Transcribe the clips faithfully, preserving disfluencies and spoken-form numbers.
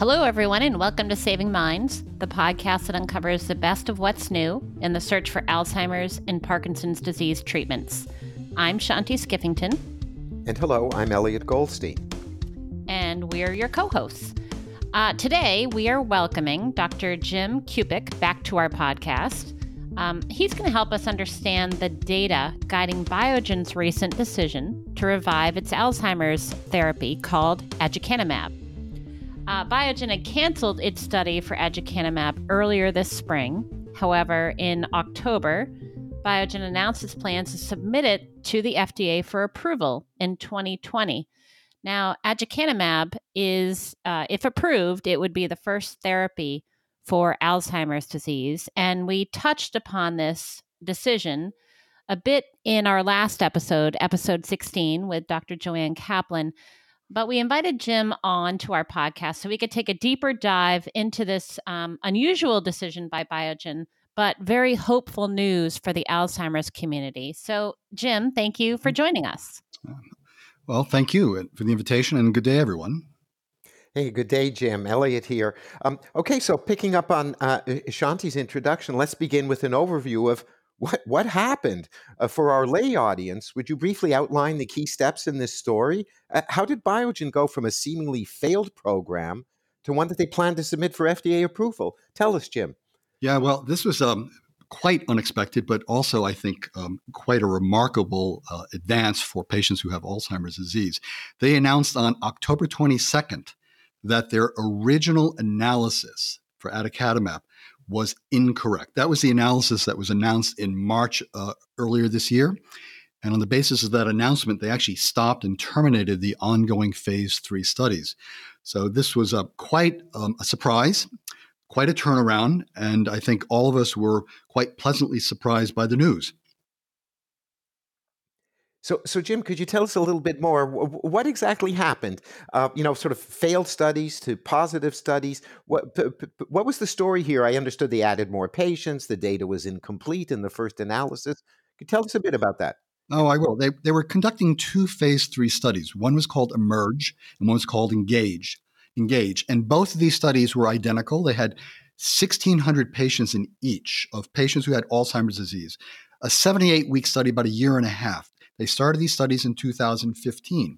Hello, everyone, and welcome to Saving Minds, the podcast that uncovers the best of what's new in the search for Alzheimer's and Parkinson's disease treatments. I'm Shanti Skiffington. And hello, I'm Elliot Goldstein. And we're your co-hosts. Uh, today, we are welcoming Doctor Jim Kubik back to our podcast. Um, he's going to help us understand the data guiding Biogen's recent decision to revive its Alzheimer's therapy called aducanumab. Uh, Biogen had canceled its study for aducanumab earlier this spring. However, in October, Biogen announced its plans to submit it to the F D A for approval in twenty twenty. Now, aducanumab is, uh, if approved, it would be the first therapy for Alzheimer's disease. And we touched upon this decision a bit in our last episode, episode sixteen, with Doctor Joanne Kaplan. But we invited Jim on to our podcast so we could take a deeper dive into this um, unusual decision by Biogen, but very hopeful news for the Alzheimer's community. So, Jim, thank you for joining us. Well, thank you for the invitation, and good day, everyone. Hey, good day, Jim. Elliot here. Um, okay, so picking up on uh, Shanti's introduction, let's begin with an overview of what, what happened. Uh, for our lay audience, would you briefly outline the key steps in this story? Uh, how did Biogen go from a seemingly failed program to one that they planned to submit for F D A approval? Tell us, Jim. Yeah, well, this was um, quite unexpected, but also, I think, um, quite a remarkable uh, advance for patients who have Alzheimer's disease. They announced on October twenty-second that their original analysis for aducanumab was incorrect. That was the analysis that was announced in March uh, earlier this year. And on the basis of that announcement, they actually stopped and terminated the ongoing phase three studies. So this was uh, quite um, a surprise, quite a turnaround. And I think all of us were quite pleasantly surprised by the news. So, so Jim, could you tell us a little bit more? What exactly happened? Uh, you know, sort of failed studies to positive studies. What, p- p- what was the story here? I understood they added more patients. The data was incomplete in the first analysis. Could you tell us a bit about that? Oh, I will. They they were conducting two phase three studies. One was called Emerge, and one was called Engage. Engage, and both of these studies were identical. They had sixteen hundred patients in each of patients who had Alzheimer's disease. A seventy-eight week study, about a year and a half. They started these studies in two thousand fifteen.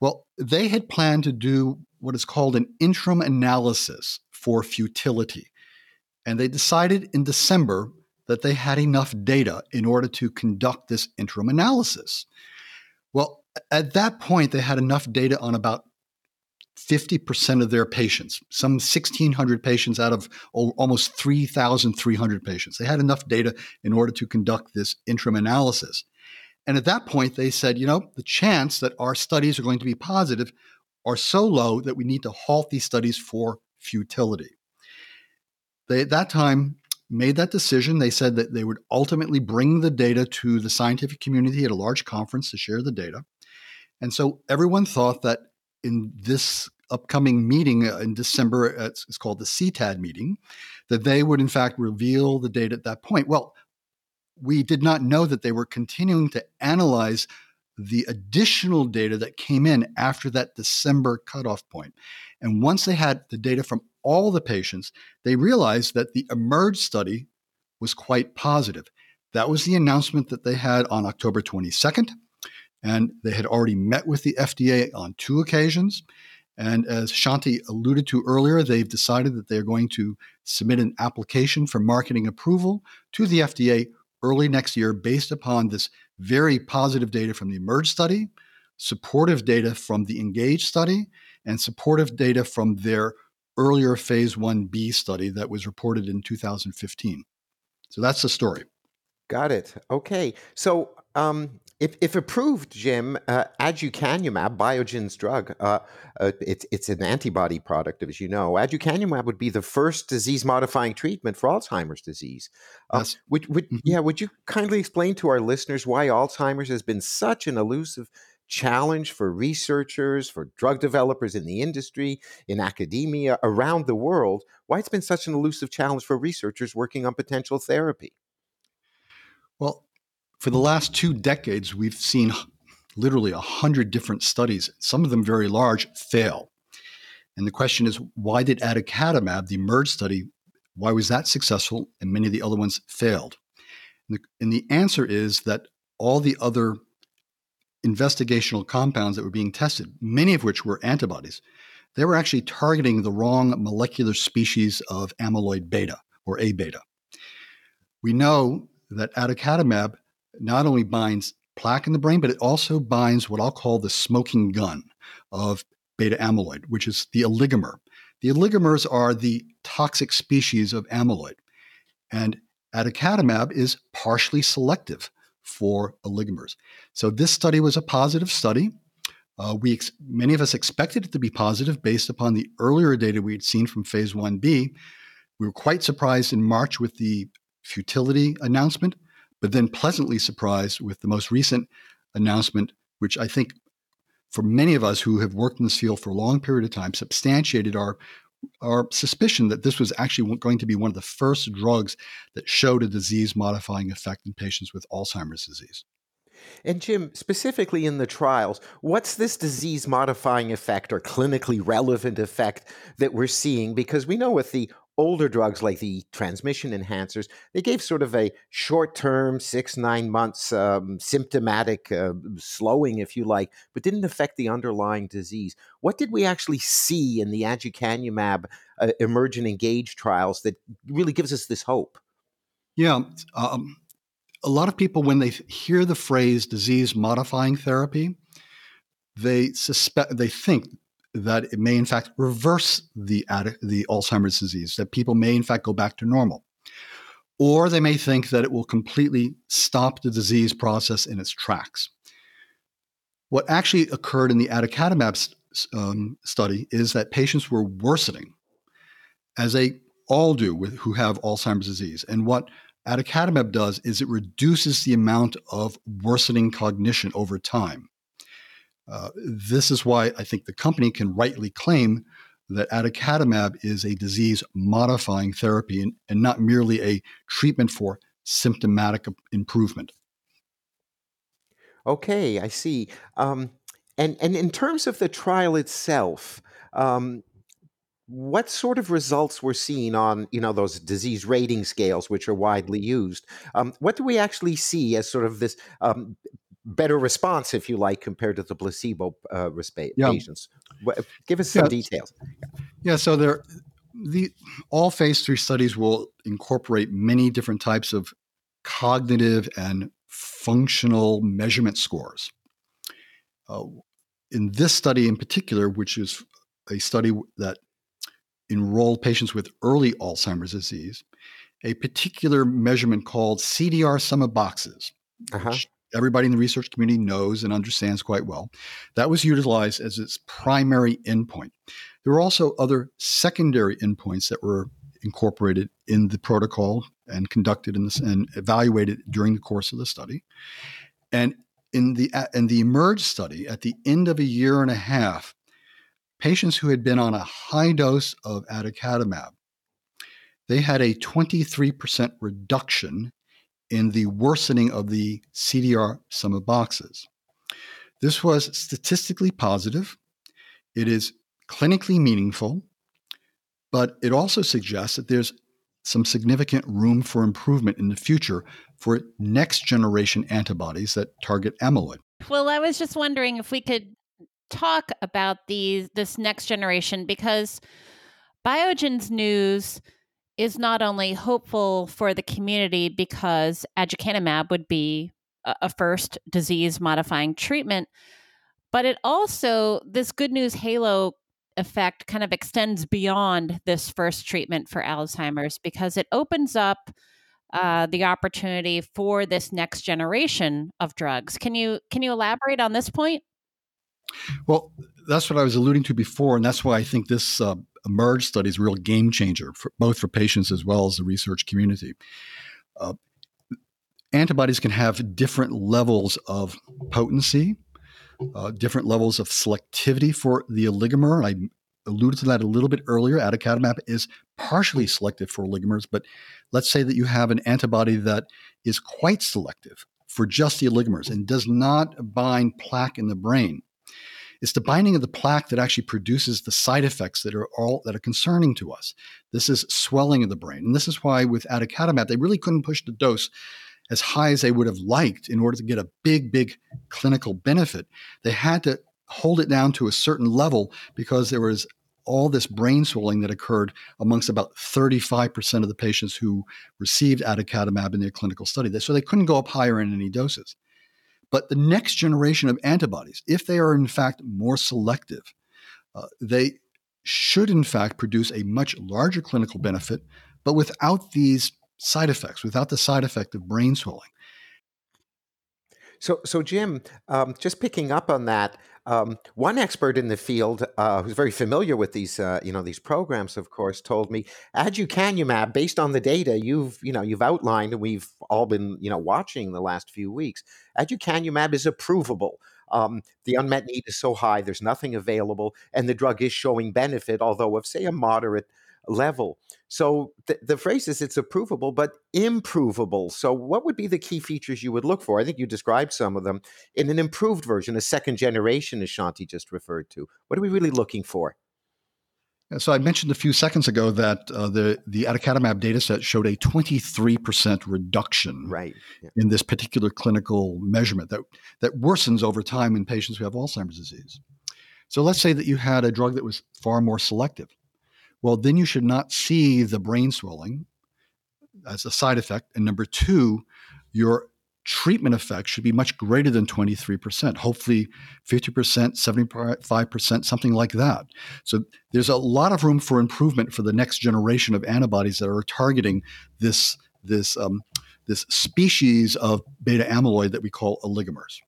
Well, they had planned to do what is called an interim analysis for futility. And they decided in December that they had enough data in order to conduct this interim analysis. Well, at that point, they had enough data on about fifty percent of their patients, some one thousand six hundred patients out of almost three thousand three hundred patients. They had enough data in order to conduct this interim analysis. And at that point, they said, you know, the chance that our studies are going to be positive are so low that we need to halt these studies for futility. They, at that time, made that decision. They said that they would ultimately bring the data to the scientific community at a large conference to share the data. And so everyone thought that in this upcoming meeting in December, it's called the C T A D meeting, that they would, in fact, reveal the data at that point. Well, we did not know that they were continuing to analyze the additional data that came in after that December cutoff point. And once they had the data from all the patients, they realized that the Emerge study was quite positive. That was the announcement that they had on October twenty-second. And they had already met with the F D A on two occasions. And as Shanti alluded to earlier, they've decided that they're going to submit an application for marketing approval to the F D A early next year based upon this very positive data from the Emerge study, supportive data from the Engage study, and supportive data from their earlier phase one B study that was reported in two thousand fifteen. So that's the story. Got it. Okay. So um, if, if approved, Jim, uh, aducanumab, Biogen's drug, uh, uh, it's, it's an antibody product, as you know. Aducanumab would be the first disease-modifying treatment for Alzheimer's disease. Uh, yes. Would, would, mm-hmm. Yeah, would you kindly explain to our listeners why Alzheimer's has been such an elusive challenge for researchers, for drug developers in the industry, in academia, around the world, why it's been such an elusive challenge for researchers working on potential therapy? Well, for the last two decades, we've seen literally a hundred different studies, some of them very large, fail. And the question is, why did aducanumab, the Emerge study, why was that successful and many of the other ones failed? And the, and the answer is that all the other investigational compounds that were being tested, many of which were antibodies, they were actually targeting the wrong molecular species of amyloid beta or A-beta. We know that aducanumab not only binds plaque in the brain, but it also binds what I'll call the smoking gun of beta amyloid, which is the oligomer. The oligomers are the toxic species of amyloid, and aducanumab is partially selective for oligomers. So this study was a positive study. Uh, we ex- many of us expected it to be positive based upon the earlier data we had seen from phase one B. We were quite surprised in March with the futility announcement, but then pleasantly surprised with the most recent announcement, which I think for many of us who have worked in this field for a long period of time substantiated our, our suspicion that this was actually going to be one of the first drugs that showed a disease-modifying effect in patients with Alzheimer's disease. And Jim, specifically in the trials, what's this disease-modifying effect or clinically relevant effect that we're seeing? Because we know with the older drugs like the transmission enhancers, they gave sort of a short-term, six, nine months um, symptomatic uh, slowing, if you like, but didn't affect the underlying disease. What did we actually see in the aducanumab uh, Emerge and Engage trials that really gives us this hope? Yeah. Um, a lot of people, when they hear the phrase disease-modifying therapy, they suspect, they think that it may in fact reverse the, the Alzheimer's disease, that people may in fact go back to normal. Or they may think that it will completely stop the disease process in its tracks. What actually occurred in the aducanumab um, study is that patients were worsening, as they all do with who have Alzheimer's disease. And what aducanumab does is it reduces the amount of worsening cognition over time. Uh, this is why I think the company can rightly claim that aducanumab is a disease-modifying therapy and, and not merely a treatment for symptomatic improvement. Okay, I see. Um, and, and in terms of the trial itself, um, what sort of results were seen on, you know, those disease rating scales, which are widely used? Um, what do we actually see as sort of this um, better response, if you like, compared to the placebo uh, resp- yeah. patients? Give us some yeah. details. Yeah, so there, the all phase three studies will incorporate many different types of cognitive and functional measurement scores. Uh, in this study in particular, which is a study that enrolled patients with early Alzheimer's disease, a particular measurement called C D R sum of boxes, uh-huh. which everybody in the research community knows and understands quite well. That was utilized as its primary endpoint. There were also other secondary endpoints that were incorporated in the protocol and conducted in this and evaluated during the course of the study. And in the in the Emerge study, at the end of a year and a half, patients who had been on a high dose of aducanumab, they had a twenty-three percent reduction in the worsening of the C D R sum of boxes. This was statistically positive. It is clinically meaningful, but it also suggests that there's some significant room for improvement in the future for next generation antibodies that target amyloid. Well, I was just wondering if we could talk about these this next generation, because Biogen's news is not only hopeful for the community because aducanumab would be a first disease-modifying treatment, but it also, this good news halo effect kind of extends beyond this first treatment for Alzheimer's, because it opens up uh, the opportunity for this next generation of drugs. Can you can you elaborate on this point? Well, that's what I was alluding to before, and that's why I think this uh, Emerge study is a real game changer, for, both for patients as well as the research community. Uh, antibodies can have different levels of potency, uh, different levels of selectivity for the oligomer. I alluded to that a little bit earlier. Aducanumab is partially selective for oligomers, but let's say that you have an antibody that is quite selective for just the oligomers and does not bind plaque in the brain. It's the binding of the plaque that actually produces the side effects that are all that are concerning to us. This is swelling of the brain. And this is why with aducanumab, they really couldn't push the dose as high as they would have liked in order to get a big, big clinical benefit. They had to hold it down to a certain level because there was all this brain swelling that occurred amongst about thirty-five percent of the patients who received aducanumab in their clinical study. So they couldn't go up higher in any doses. But the next generation of antibodies, if they are in fact more selective, uh, they should in fact produce a much larger clinical benefit, but without these side effects, without the side effect of brain swelling. So, so Jim, um, just picking up on that, um, one expert in the field uh, who's very familiar with these, uh, you know, these programs, of course, told me aducanumab, based on the data you've, you know, you've outlined, and we've all been, you know, watching the last few weeks, aducanumab is approvable. Um, the unmet need is so high, there's nothing available, and the drug is showing benefit, although of, say, a moderate level. So th- the phrase is it's approvable, but improvable. So what would be the key features you would look for? I think you described some of them in an improved version, a second generation, as Shanti just referred to. What are we really looking for? Yeah, so I mentioned a few seconds ago that uh, the, the aducanumab data set showed a twenty-three percent reduction right. yeah. in this particular clinical measurement that, that worsens over time in patients who have Alzheimer's disease. So let's say that you had a drug that was far more selective. Well, then you should not see the brain swelling as a side effect. And number two, your treatment effect should be much greater than twenty-three percent, hopefully fifty percent, seventy-five percent, something like that. So there's a lot of room for improvement for the next generation of antibodies that are targeting this, this, um, this species of beta amyloid that we call oligomers.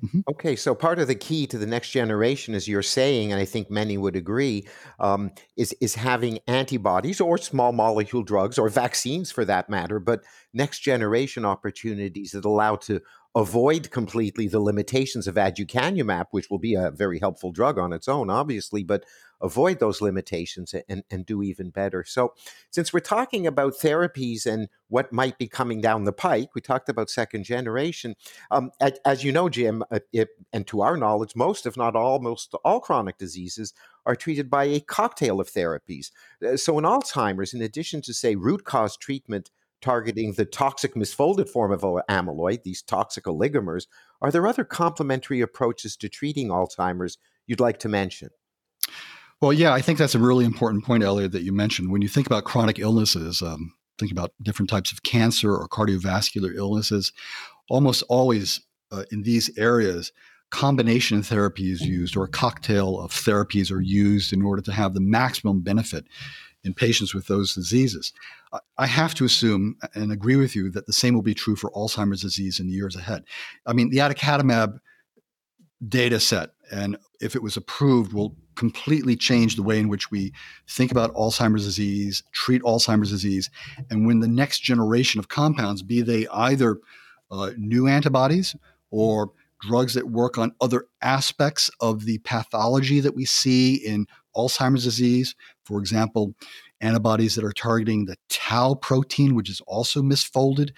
Mm-hmm. Okay, so part of the key to the next generation, as you're saying, and I think many would agree, um, is is having antibodies or small molecule drugs or vaccines for that matter, but next generation opportunities that allow to avoid completely the limitations of aducanumab, which will be a very helpful drug on its own, obviously, but avoid those limitations and, and do even better. So since we're talking about therapies and what might be coming down the pike, we talked about second generation. Um, as, as you know, Jim, it, and to our knowledge, most, if not almost all chronic diseases are treated by a cocktail of therapies. So in Alzheimer's, in addition to, say, root cause treatment targeting the toxic misfolded form of amyloid, these toxic oligomers, are there other complementary approaches to treating Alzheimer's you'd like to mention? Well, yeah, I think that's a really important point, Elliot, that you mentioned. When you think about chronic illnesses, um, think about different types of cancer or cardiovascular illnesses, almost always uh, in these areas, combination therapy is used or a cocktail of therapies are used in order to have the maximum benefit in patients with those diseases. I have to assume and agree with you that the same will be true for Alzheimer's disease in the years ahead. I mean, the aducanumab data set, and if it was approved, will completely change the way in which we think about Alzheimer's disease, treat Alzheimer's disease, and when the next generation of compounds, be they either uh, new antibodies or drugs that work on other aspects of the pathology that we see in Alzheimer's disease, for example, antibodies that are targeting the tau protein, which is also misfolded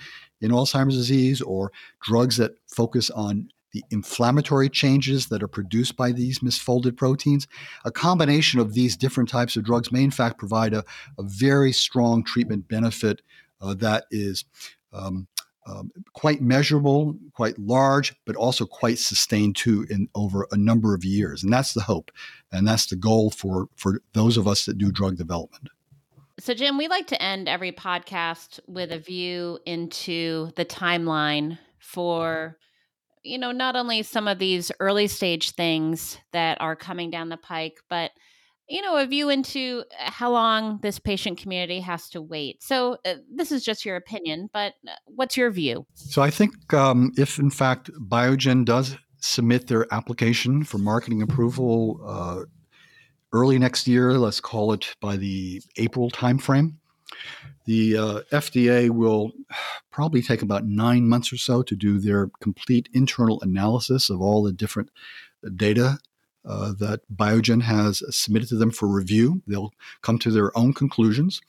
in Alzheimer's disease, or drugs that focus on the inflammatory changes that are produced by these misfolded proteins. A combination of these different types of drugs may in fact provide a, a very strong treatment benefit uh, that is um, Um, quite measurable, quite large, but also quite sustained too in over a number of years. And that's the hope. And that's the goal for, for those of us that do drug development. So Jim, we like to end every podcast with a view into the timeline for, you know, not only some of these early stage things that are coming down the pike, but you know, a view into how long this patient community has to wait. So uh, this is just your opinion, but what's your view? So I think um, if, in fact, Biogen does submit their application for marketing approval uh, early next year, let's call it by the April timeframe, the uh, F D A will probably take about nine months or so to do their complete internal analysis of all the different data Uh, that Biogen has submitted to them for review. They'll come to their own conclusions.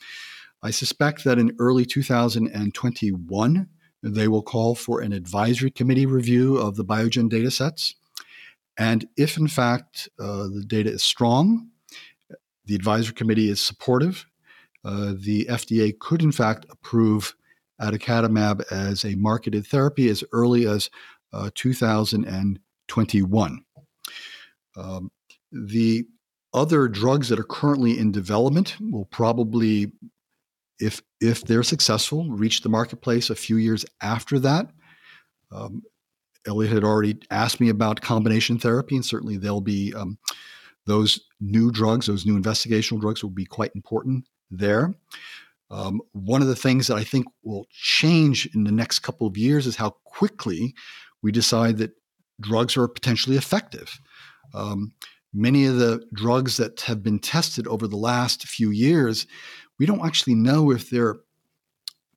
I suspect that in early two thousand twenty-one, they will call for an advisory committee review of the Biogen data sets. And if, in fact, uh, the data is strong, the advisory committee is supportive, uh, the F D A could, in fact, approve aducanumab as a marketed therapy as early as uh, two thousand twenty-one. Um, the other drugs that are currently in development will probably, if if they're successful, reach the marketplace a few years after that. Um, Elliot had already asked me about combination therapy, and certainly there'll be um, those new drugs, those new investigational drugs will be quite important there. Um, one of the things that I think will change in the next couple of years is how quickly we decide that drugs are potentially effective. Um, many of the drugs that have been tested over the last few years, we don't actually know if they're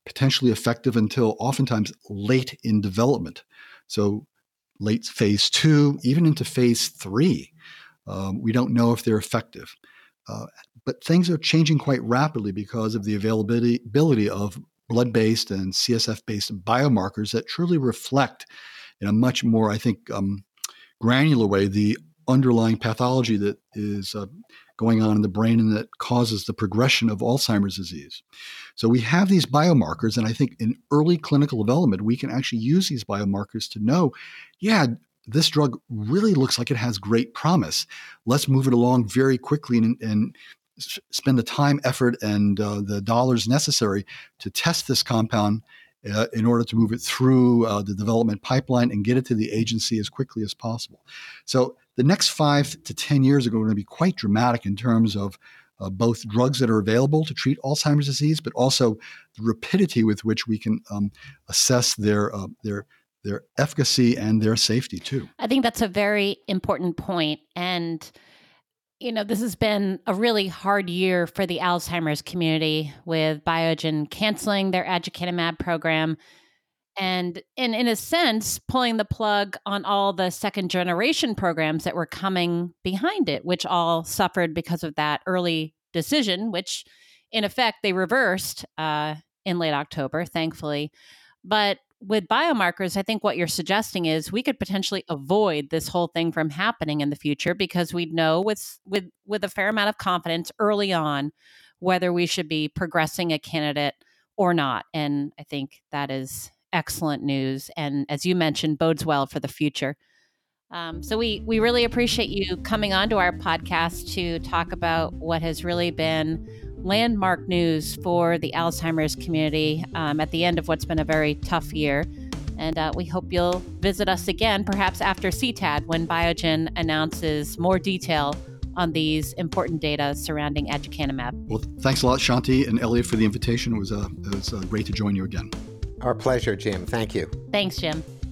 potentially effective until oftentimes late in development. So late phase two, even into phase three, um, we don't know if they're effective. Uh, but things are changing quite rapidly because of the availability of blood-based and C S F-based biomarkers that truly reflect in a much more, I think, um, granular way the underlying pathology that is uh, going on in the brain and that causes the progression of Alzheimer's disease. So we have these biomarkers, and I think in early clinical development, we can actually use these biomarkers to know, yeah, this drug really looks like it has great promise. Let's move it along very quickly and, and spend the time, effort, and uh, the dollars necessary to test this compound Uh, in order to move it through uh, the development pipeline and get it to the agency as quickly as possible. So the next five to ten years are going to be quite dramatic in terms of uh, both drugs that are available to treat Alzheimer's disease, but also the rapidity with which we can um, assess their uh, their their efficacy and their safety too. I think that's a very important point. And you know, this has been a really hard year for the Alzheimer's community with Biogen canceling their aducanumab program and, in, in a sense, pulling the plug on all the second-generation programs that were coming behind it, which all suffered because of that early decision, which, in effect, they reversed uh, in late October, thankfully. But with biomarkers, I think what you're suggesting is we could potentially avoid this whole thing from happening in the future because we'd know with with with a fair amount of confidence early on whether we should be progressing a candidate or not. And I think that is excellent news. And as you mentioned, bodes well for the future. Um, so we we really appreciate you coming onto our podcast to talk about what has really been landmark news for the Alzheimer's community um, at the end of what's been a very tough year. And uh, we hope you'll visit us again, perhaps after C TAD, when Biogen announces more detail on these important data surrounding aducanumab. Well, thanks a lot, Shanti and Elliot, for the invitation. It was, uh, it was uh, great to join you again. Our pleasure, Jim. Thank you. Thanks, Jim.